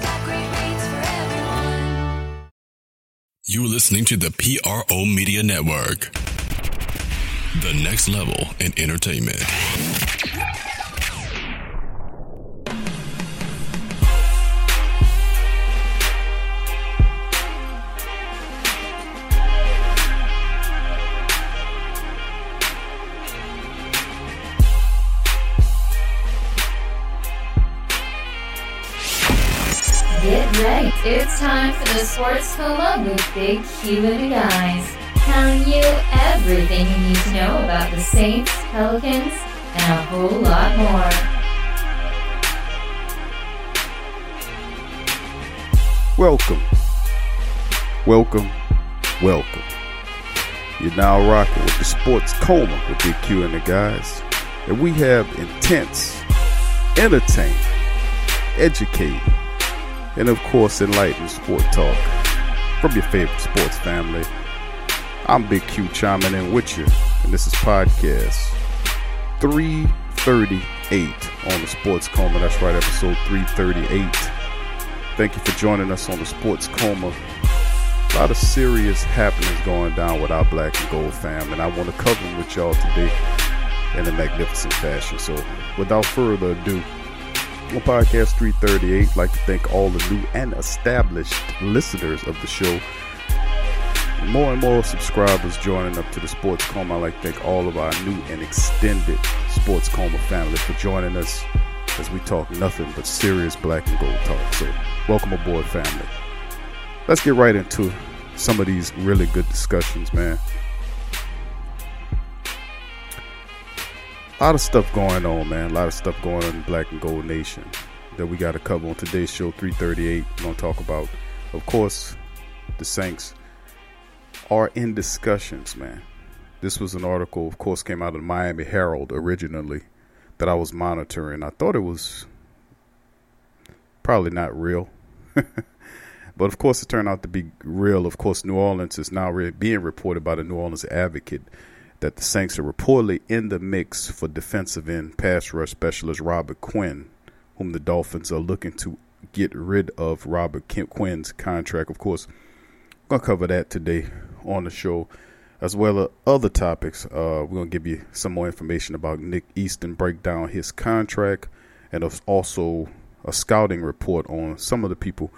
got great rates for everyone. You're listening to the PRO Media Network. The next level in entertainment. Get ready. It's time for the Sports Coma with Big Q and the guys, telling you everything you need to know about the Saints, Pelicans, and a whole lot more. Welcome. You're now rocking with the Sports Coma with Big Q and the guys, and we have intense, entertaining, educating, and of course, enlightened sport talk from your favorite sports family. I'm Big Q chiming in with you, and this is podcast 338 on the Sports Coma. That's right, episode 338. Thank you for joining us on the Sports Coma. A lot of serious happenings going down with our Black and Gold fam, and I want to cover them with y'all today in a magnificent fashion. So, without further ado, on podcast 338, I'd like to thank all the new and established listeners of the show. More and more subscribers joining up to the Sports Coma. I'd like to thank all of our new and extended Sports Coma family for joining us as we talk nothing but serious Black and Gold talk. So welcome aboard, family. Let's get right into some of these really good discussions, man. A lot of stuff going on, man. A lot of stuff going on in Black and Gold Nation that we got to cover on today's show, 338. We're going to talk about, of course, the Saints are in discussions, man. This was an article, of course, came out of the Miami Herald originally that I was monitoring. I thought it was probably not real, but of course it turned out to be real. Of course, New Orleans is now being reported by the New Orleans Advocate that the Saints are reportedly in the mix for defensive end pass rush specialist Robert Quinn, whom the Dolphins are looking to get rid of. Robert Quinn's contract, of course, we're going to cover that today on the show, as well as other topics. We're going to give you some more information about Nick Easton, break down his contract, and also a scouting report on some of the people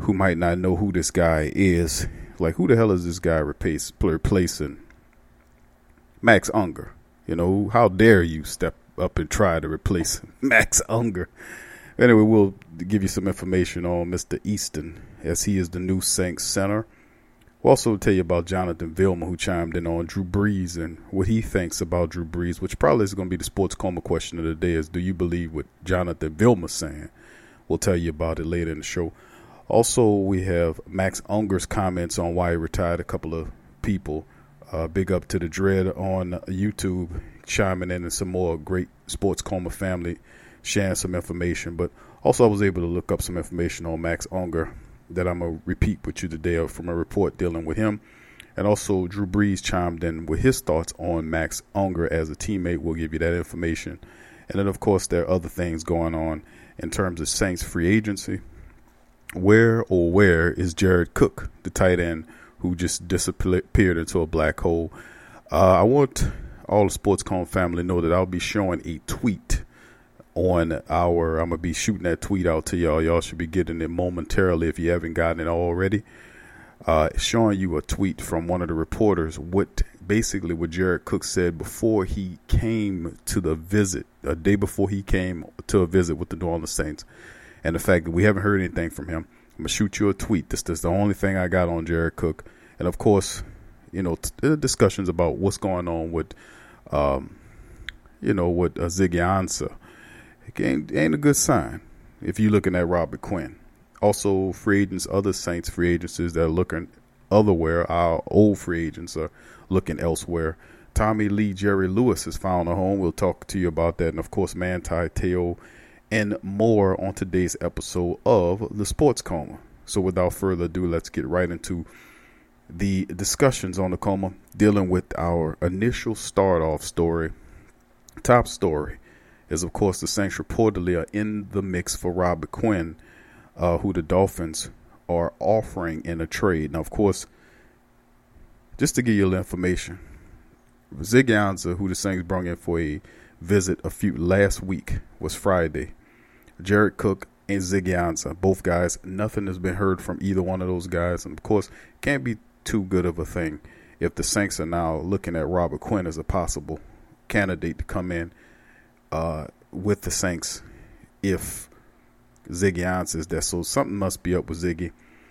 who might not know who this guy is. Like, who the hell is this guy replacing? Max Unger. You know, how dare you step up and try to replace Max Unger? Anyway, we'll give you some information on Mr. Easton, as he is the new Saints center. We'll also tell you about Jonathan Vilma, who chimed in on Drew Brees and what he thinks about Drew Brees, which probably is going to be the Sports Coma question of the day, is do you believe what Jonathan Vilma's saying? We'll tell you about it later in the show. Also, we have Max Unger's comments on why he retired a couple of people. Big up to the Dread on YouTube, chiming in and some more great Sports Coma family, sharing some information. But also I was able to look up some information on Max Unger that I'm going to repeat with you today from a report dealing with him. And also Drew Brees chimed in with his thoughts on Max Unger as a teammate. We'll give you that information. And then, of course, there are other things going on in terms of Saints free agency. Where is Jared Cook, the tight end, who just disappeared into a black hole? I want all the Sports Coma family to know that I'll be showing a tweet on our, I'm going to be shooting that tweet out to y'all. Y'all should be getting it momentarily if you haven't gotten it already. showing you a tweet from one of the reporters, what Jared Cook said before he came to the visit, a day before he came to a visit with the New Orleans Saints, and the fact that we haven't heard anything from him. I'm going to shoot you a tweet. This is the only thing I got on Jared Cook. And, of course, you know, discussions about what's going on with, with Ziggy Ansah. It ain't a good sign if you're looking at Robert Quinn. Also, free agents, other Saints free agencies that are looking otherwhere, our old free agents are looking elsewhere. Tommy Lee Lewis has found a home. We'll talk to you about that. And, of course, Manti Te'o and more on today's episode of The Sports Coma. So without further ado, let's get right into the discussions on the coma, dealing with our initial start-off story. Top story is, of course, the Saints reportedly are in the mix for Robert Quinn, who the Dolphins are offering in a trade. Now, of course, just to give you a little information, Ziggy Ansah, who the Saints brought in for a visit last week, was Friday. Jared Cook and Ziggy Ansah, both guys, nothing has been heard from either one of those guys. And, of course, can't be too good of a thing if the Saints are now looking at Robert Quinn as a possible candidate to come in with the Saints if Ziggy Ansah is there. So something must be up with Ziggy.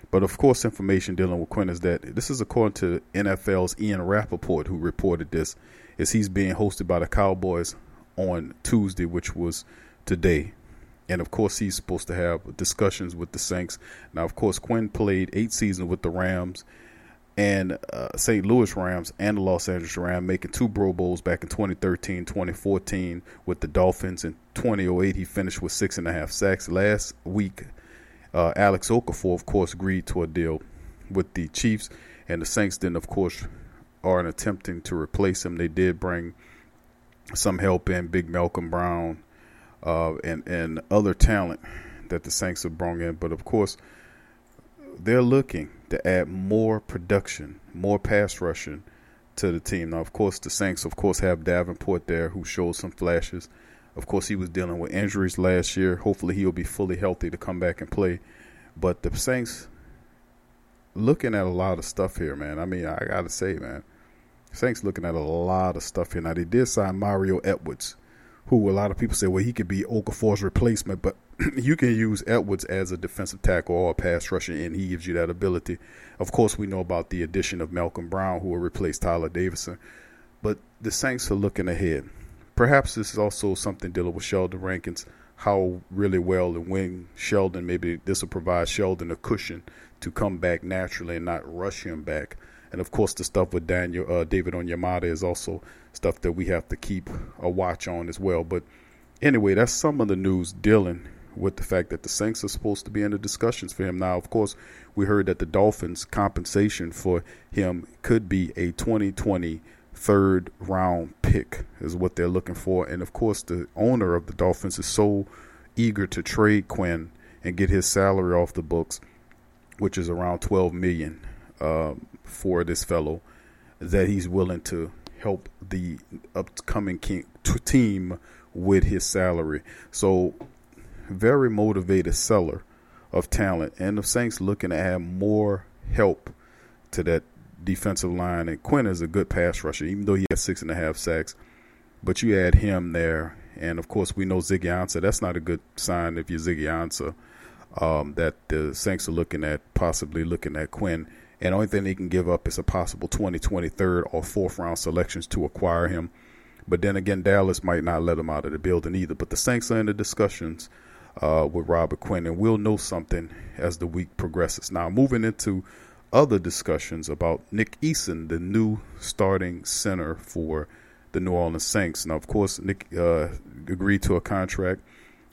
But, of course, information dealing with Quinn is that this is according to NFL's Ian Rapoport, who reported this, is he's being hosted by the Cowboys on Tuesday, which was today. And, of course, he's supposed to have discussions with the Saints. Now, of course, Quinn played 8 seasons with the Rams and St. Louis Rams and the Los Angeles Rams, making 2 Pro Bowls back in 2013, 2014 with the Dolphins. In 2008, he finished with 6.5 sacks. Last week, Alex Okafor, of course, agreed to a deal with the Chiefs. And the Saints then, of course, are attempting to replace him. They did bring some help in big Malcolm Brown and other talent that the Saints have brought in. But, of course, they're looking to add more production, more pass rushing to the team. Now, of course, the Saints, of course, have Davenport there, who showed some flashes. Of course, he was dealing with injuries last year. Hopefully, he'll be fully healthy to come back and play. But the Saints looking at a lot of stuff here, man. I mean, I got to say, man, Saints looking at a lot of stuff here. Now, they did sign Mario Edwards, who a lot of people say, well, he could be Okafor's replacement, but you can use Edwards as a defensive tackle or a pass rusher, and he gives you that ability. Of course, we know about the addition of Malcolm Brown, who will replace Tyler Davison. But the Saints are looking ahead. Perhaps this is also something dealing with Sheldon Rankins, how really well and when Sheldon, maybe this will provide Sheldon a cushion to come back naturally and not rush him back. And, of course, the stuff with David Onyemata is also stuff that we have to keep a watch on as well. But anyway, that's some of the news dealing with the fact that the Saints are supposed to be in the discussions for him. Now, of course, we heard that the Dolphins' compensation for him could be a 2020 3rd-round pick is what they're looking for. And, of course, the owner of the Dolphins is so eager to trade Quinn and get his salary off the books, which is around $12 million. For this fellow, that he's willing to help the upcoming team with his salary. So, very motivated seller of talent, and the Saints looking to add more help to that defensive line. And Quinn is a good pass rusher, even though he has 6.5 sacks. But you add him there, and of course we know Ziggy Ansah. That's not a good sign if you're Ziggy Ansah. That the Saints are possibly looking at Quinn. And the only thing they can give up is a possible 2020 3rd or 4th round selections to acquire him. But then again, Dallas might not let him out of the building either. But the Saints are in the discussions with Robert Quinn, and we'll know something as the week progresses. Now, moving into other discussions about Nick Easton, the new starting center for the New Orleans Saints. Now, of course, Nick agreed to a contract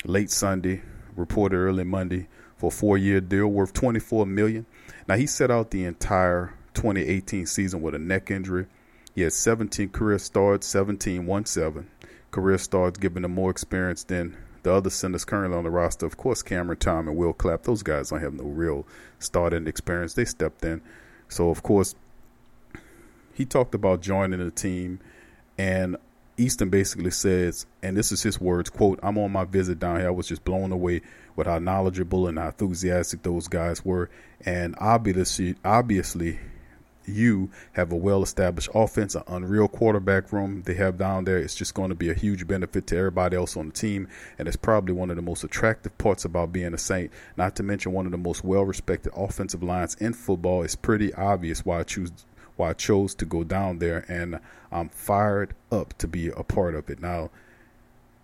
late Sunday, reported early Monday, for a 4-year deal worth $24 million. Now, he set out the entire 2018 season with a neck injury. He had 17 career starts, 17 career starts, giving him more experience than the other centers currently on the roster. Of course, Cameron Thom and Will Clapp, those guys don't have no real starting experience. They stepped in. So, of course, he talked about joining the team, and Easton basically says, and this is his words, quote, "I'm on my visit down here. I was just blown away with how knowledgeable and how enthusiastic those guys were. And obviously you have a well-established offense, an unreal quarterback room they have down there. It's just going to be a huge benefit to everybody else on the team, and it's probably one of the most attractive parts about being a Saint, not to mention one of the most well-respected offensive lines in football. It's pretty obvious why I chose to go down there, and I'm fired up to be a part of it. Now,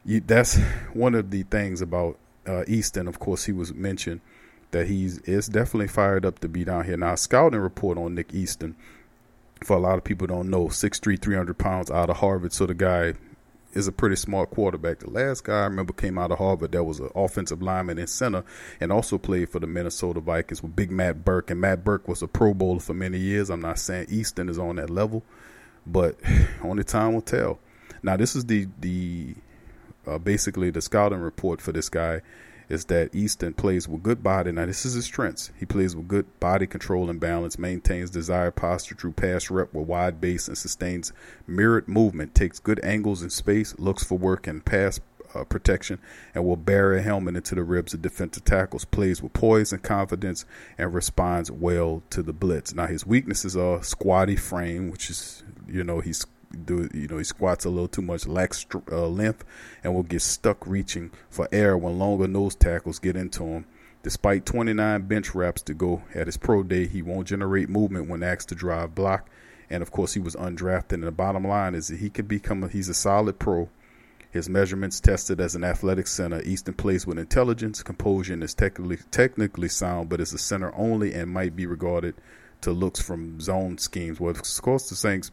that's one of the things about Easton. Of course, he was mentioned that he is definitely fired up to be down here. Now, a scouting report on Nick Easton, for a lot of people don't know, 6'3", 300 pounds out of Harvard. So the guy is a pretty smart quarterback. The last guy I remember came out of Harvard that was an offensive lineman and center and also played for the Minnesota Vikings with big Matt Burke. And Matt Burke was a Pro Bowler for many years. I'm not saying Easton is on that level, but only time will tell. Now, this is basically the scouting report for this guy. Is that Easton plays with good body. Now, this is his strengths. He plays with good body control and balance, maintains desired posture through pass rep with wide base, and sustains mirrored movement, takes good angles in space, looks for work in pass protection, and will bury a helmet into the ribs of defensive tackles, plays with poise and confidence, and responds well to the blitz. Now, his weaknesses are squatty frame, which is, he squats a little too much, lacks length, and will get stuck reaching for air when longer nose tackles get into him. Despite 29 bench reps to go at his pro day, he won't generate movement when asked to drive block. And of course, he was undrafted. And the bottom line is that he's a solid pro. His measurements tested as an athletic center. Easton plays with intelligence, composure, and is technically sound, but is a center only and might be regarded to looks from zone schemes. Well, of course, the Saints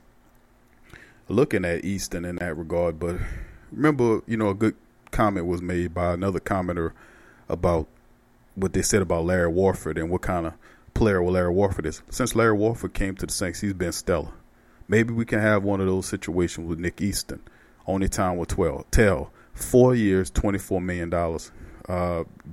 looking at Easton in that regard, but remember, a good comment was made by another commenter about what they said about Larry Warford and what kind of player Larry Warford is. Since Larry Warford came to the Saints, he's been stellar. Maybe we can have one of those situations with Nick Easton. Only time will tell. 4 years, $24 million.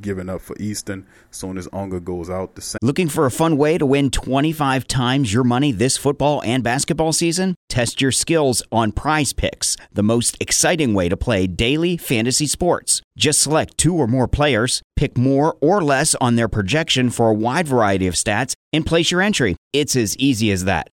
Giving up for Easton. As soon as Unger goes out, the Saints. Looking for a fun way to win 25 times your money this football and basketball season? Test your skills on Prize Picks, the most exciting way to play daily fantasy sports. Just select two or more players, pick more or less on their projection for a wide variety of stats, and place your entry. It's as easy as that.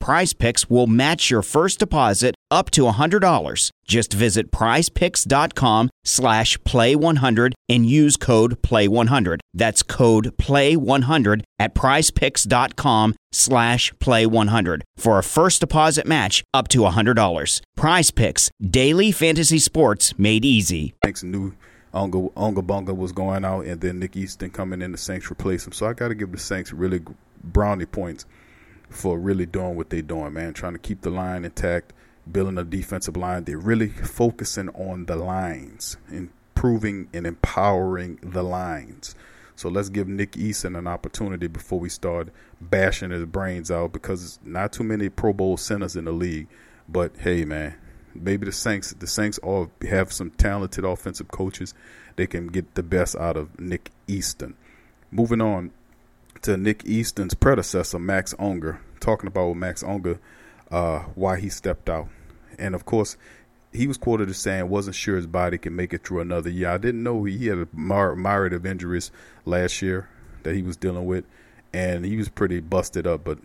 Prize Picks will match your first deposit up to $100. Just visit prizepicks.com/play100 and use code PLAY100. That's code PLAY100 at prizepicks.com/play100 for a first deposit match up to $100. Prize Picks, daily fantasy sports made easy. Thanks, new Unga Bunga was going out, and then Nick Easton coming in, the Saints replace him. So I got to give the Saints really brownie points for really doing what they're doing, man, trying to keep the line intact, building a defensive line. They're really focusing on the lines, improving and empowering the lines. So let's give Nick Easton an opportunity before we start bashing his brains out, because not too many Pro Bowl centers in the league. But, hey, man, maybe the Saints all have some talented offensive coaches. They can get the best out of Nick Easton. Moving on to Nick Easton's predecessor, Max Unger, talking about Max Unger, why he stepped out. And, of course, he was quoted as saying wasn't sure his body could make it through another year. I didn't know he had a myriad of injuries last year that he was dealing with, and he was pretty busted up. But,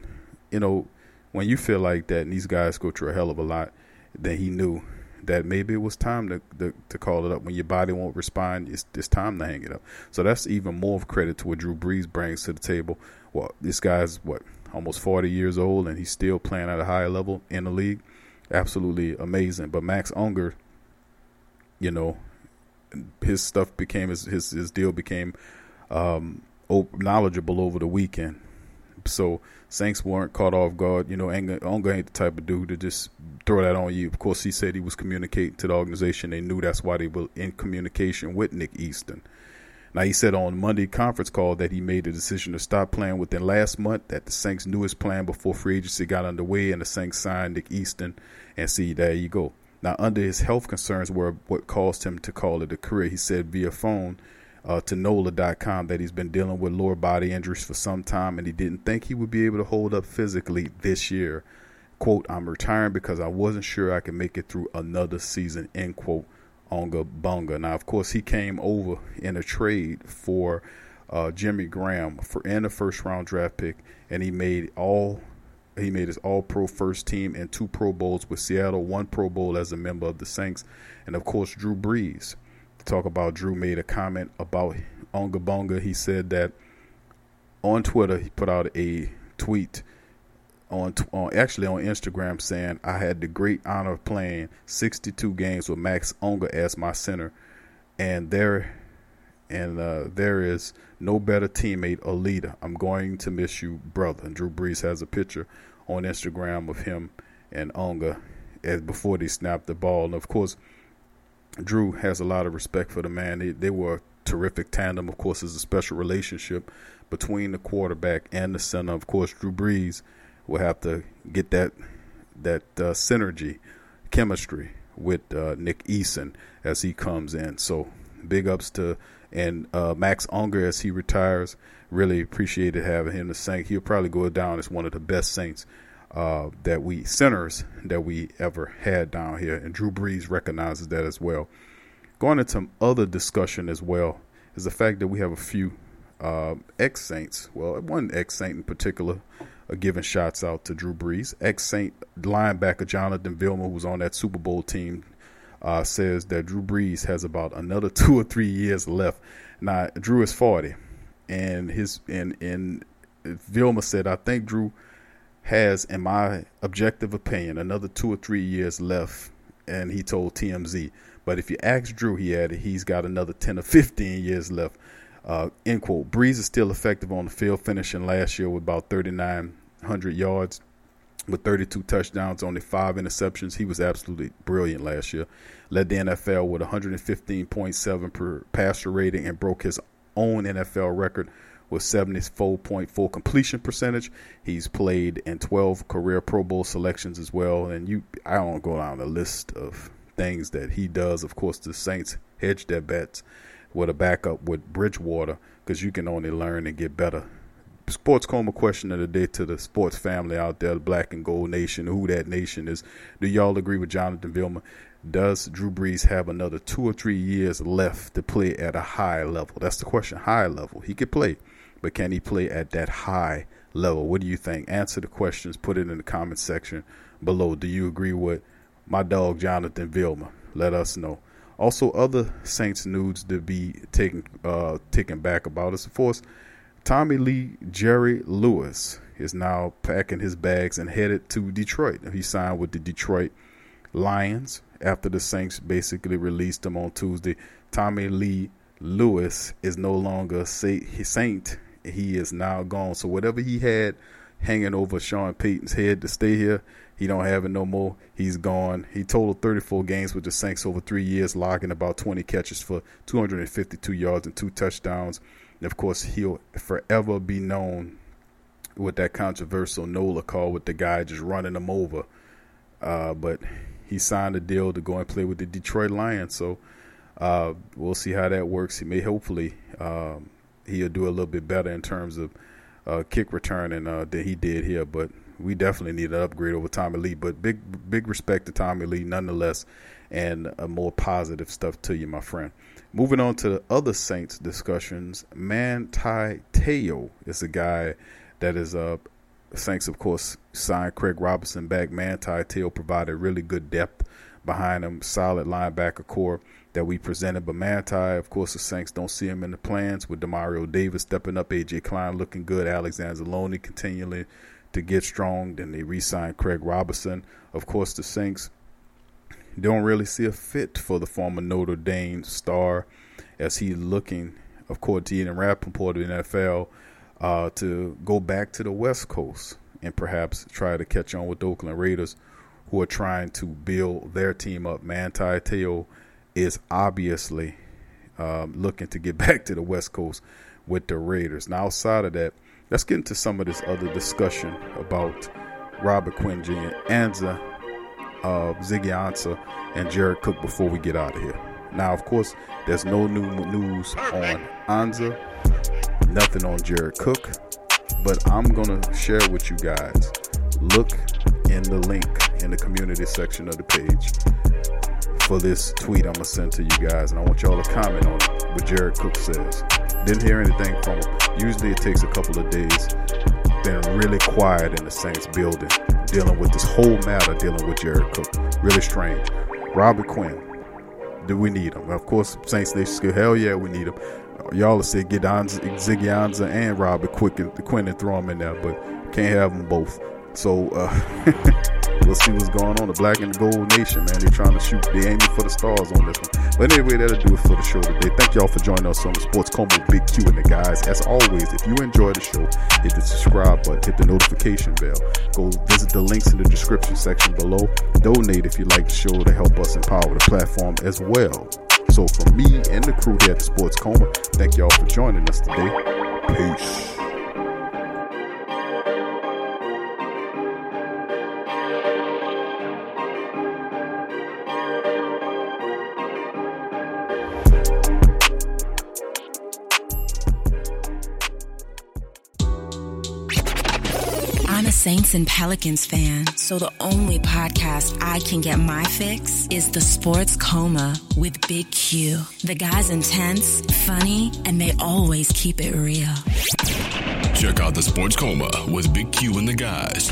when you feel like that and these guys go through a hell of a lot, then he knew that maybe it was time to call it up. When your body won't respond, it's time to hang it up. So that's even more of credit to what Drew Brees brings to the table. Well, this guy's, almost 40 years old, and he's still playing at a high level in the league. Absolutely amazing. But Max Unger, his stuff became, his deal became knowledgeable over the weekend. So Saints weren't caught off guard. Unger ain't the type of dude to just throw that on you. Of course, he said he was communicating to the organization. They knew that's why they were in communication with Nick Easton. Now, he said on Monday conference call that he made the decision to stop playing within last month, that the Saints knew his plan before free agency got underway, and the Saints signed Nick Easton. And see, there you go. Now, under his health concerns were what caused him to call it a career. He said via phone to NOLA.com that he's been dealing with lower body injuries for some time, and he didn't think he would be able to hold up physically this year. Quote, I'm retiring because I wasn't sure I could make it through another season, end quote, Unger Bunga. Now, of course, he came over in a trade for Jimmy Graham and a first-round draft pick, and he made his All-Pro first team and 2 Pro Bowls with Seattle, 1 Pro Bowl as a member of the Saints. And, of course, Drew Brees. To talk about Drew, made a comment about Unger Bunga. He said that on Twitter, he put out a tweet on Instagram saying, I had the great honor of playing 62 games with Max Unger as my center, and there is no better teammate or leader. I'm going to miss you, brother. And Drew Brees has a picture on Instagram of him and Unger as before they snapped the ball. And of course, Drew has a lot of respect for the man. They were a terrific tandem. Of course, there's a special relationship between the quarterback and the center. Of course, Drew Brees will have to get that synergy, chemistry with Nick Easton as he comes in. So big ups to Max Unger as he retires. Really appreciated having him. The Saint, he'll probably go down as one of the best Saints that we ever had down here, and Drew Brees recognizes that as well. Going into other discussion as well is the fact that we have a few ex-Saints. Well, one ex-Saint in particular, giving shots out to Drew Brees. Ex-Saint linebacker Jonathan Vilma, who was on that Super Bowl team, says that Drew Brees has about another 2 or 3 years left. Now, Drew is 40, and Vilma said, I think Drew has, in my objective opinion, another 2 or 3 years left, and he told TMZ. But if you ask Drew, he added, he's got another 10 or 15 years left. End quote. Brees is still effective on the field, finishing last year with about 3,900 yards with 32 touchdowns, only 5 interceptions. He was absolutely brilliant last year. Led the NFL with 115.7 per passer rating and broke his own NFL record with 74.4 completion percentage. He's played in 12 career Pro Bowl selections as well. And I don't go down the list of things that he does. Of course, the Saints hedge their bets with a backup with Bridgewater, because you can only learn and get better. Sports Coma question of the day to the sports family out there, the Black and Gold Nation, who that nation is. Do y'all agree with Jonathan Vilma? Does Drew Brees have another 2 or 3 years left to play at a high level? That's the question, high level. He could play, but can he play at that high level? What do you think? Answer the questions. Put it in the comment section below. Do you agree with my dog, Jonathan Vilma? Let us know. Also, other Saints news to be taken back about us. Of course, Tommy Lee Lewis is now packing his bags and headed to Detroit. He signed with the Detroit Lions after the Saints basically released him on Tuesday. Tommy Lee Lewis is no longer a Saint. He is now gone. So whatever he had hanging over Sean Payton's head to stay here, he don't have it no more. He's gone. He totaled 34 games with the Saints over 3 years, logging about 20 catches for 252 yards and 2 touchdowns. And, of course, he'll forever be known with that controversial NOLA call with the guy just running him over. But he signed a deal to go and play with the Detroit Lions. So we'll see how that works. He may hopefully he'll do a little bit better in terms of kick return than he did here. But we definitely need an upgrade over Tommy Lee. But big respect to Tommy Lee nonetheless, and more positive stuff to you, my friend. Moving on to the other Saints discussions. Manti Te'o is a guy that is Saints, of course, signed Craig Robinson back. Manti Te'o provided really good depth behind him, solid linebacker core that we presented. But Manti, of course, the Saints don't see him in the plans, with Demario Davis stepping up, A.J. Klein looking good, Alex Anzalone continually to get strong. Then they re-signed Craig Robinson. Of course, the Saints don't really see a fit for the former Notre Dame star, as he's looking, of course, to Ian Rapoport in the NFL to go back to the West Coast and perhaps try to catch on with the Oakland Raiders, who are trying to build their team up. Manti Te'o is obviously looking to get back to the West Coast with the Raiders. Now, outside of that, let's get into some of this other discussion about Robert Quinn Jr. Ansah Ziggy Ansah and Jared Cook before we get out of here. Now, of course, there's no new news on Ansah, nothing on Jared Cook, but I'm going to share with you guys. Look in the link in the community section of the page for this tweet I'm going to send to you guys, and I want y'all to comment on what Jared Cook says. Didn't hear anything from him. Usually it takes a couple of days. Been really quiet in the Saints building, dealing with this whole matter, dealing with Jared Cook. Really strange. Robert Quinn, do we need him? Of course, Saints Nation, hell yeah, we need him. Y'all have said get Ziggy Ansah and Robert Quinn and throw them in there, but can't have them both. So we'll see what's going on. The Black and the Gold Nation, man, they're trying to shoot. They're aiming for the stars on this one. But anyway, that'll do it for the show today. Thank y'all for joining us on the Sports Coma with Big Q and the guys. As always, if you enjoy the show, hit the subscribe button, hit the notification bell. Go visit the links in the description section below. Donate if you like the show to help us empower the platform as well. So from me and the crew here at the Sports Coma, thank y'all for joining us today. Peace. Saints and Pelicans fan, so the only podcast I can get my fix is The Sports Coma with Big Q. The guy's intense, funny, and they always keep it real. Check out The Sports Coma with Big Q and the guys.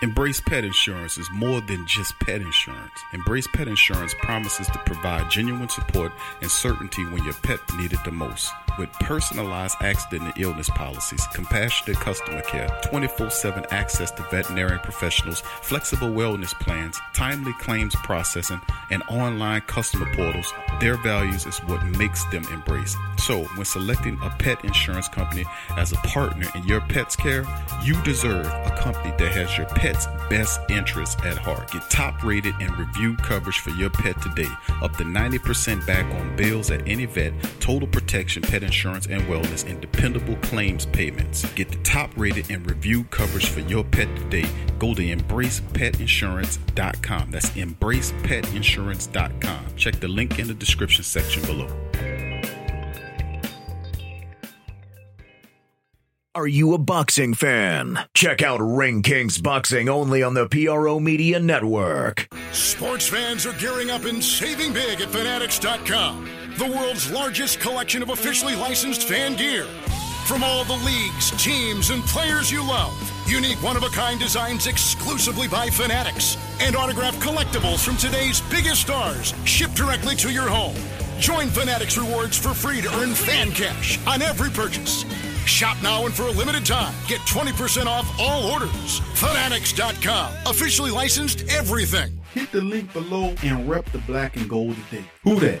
Embrace Pet Insurance is more than just pet insurance. Embrace Pet Insurance promises to provide genuine support and certainty when your pet needed the most. With personalized accident and illness policies, compassionate customer care, 24/7 access to veterinary professionals, flexible wellness plans, timely claims processing, and online customer portals, their values is what makes them Embrace. So, when selecting a pet insurance company as a partner in your pet's care, you deserve a company that has your pet's best interests at heart. Get top-rated and reviewed coverage for your pet today. Up to 90% back on bills at any vet, total protection, pet insurance and wellness, and dependable claims payments. Get the top-rated and reviewed coverage for your pet today. Go to EmbracePetInsurance.com. That's EmbracePetInsurance.com. Check the link in the description section below. Are you a boxing fan? Check out Ring Kings Boxing only on the PRO Media Network. Sports fans are gearing up and saving big at Fanatics.com. The world's largest collection of officially licensed fan gear. From all the leagues, teams, and players you love. Unique one-of-a-kind designs exclusively by Fanatics. And autographed collectibles from today's biggest stars shipped directly to your home. Join Fanatics Rewards for free to earn fan cash on every purchase. Shop now and for a limited time, get 20% off all orders. Fanatics.com. Officially licensed everything. Hit the link below and rep the black and gold today. Who that?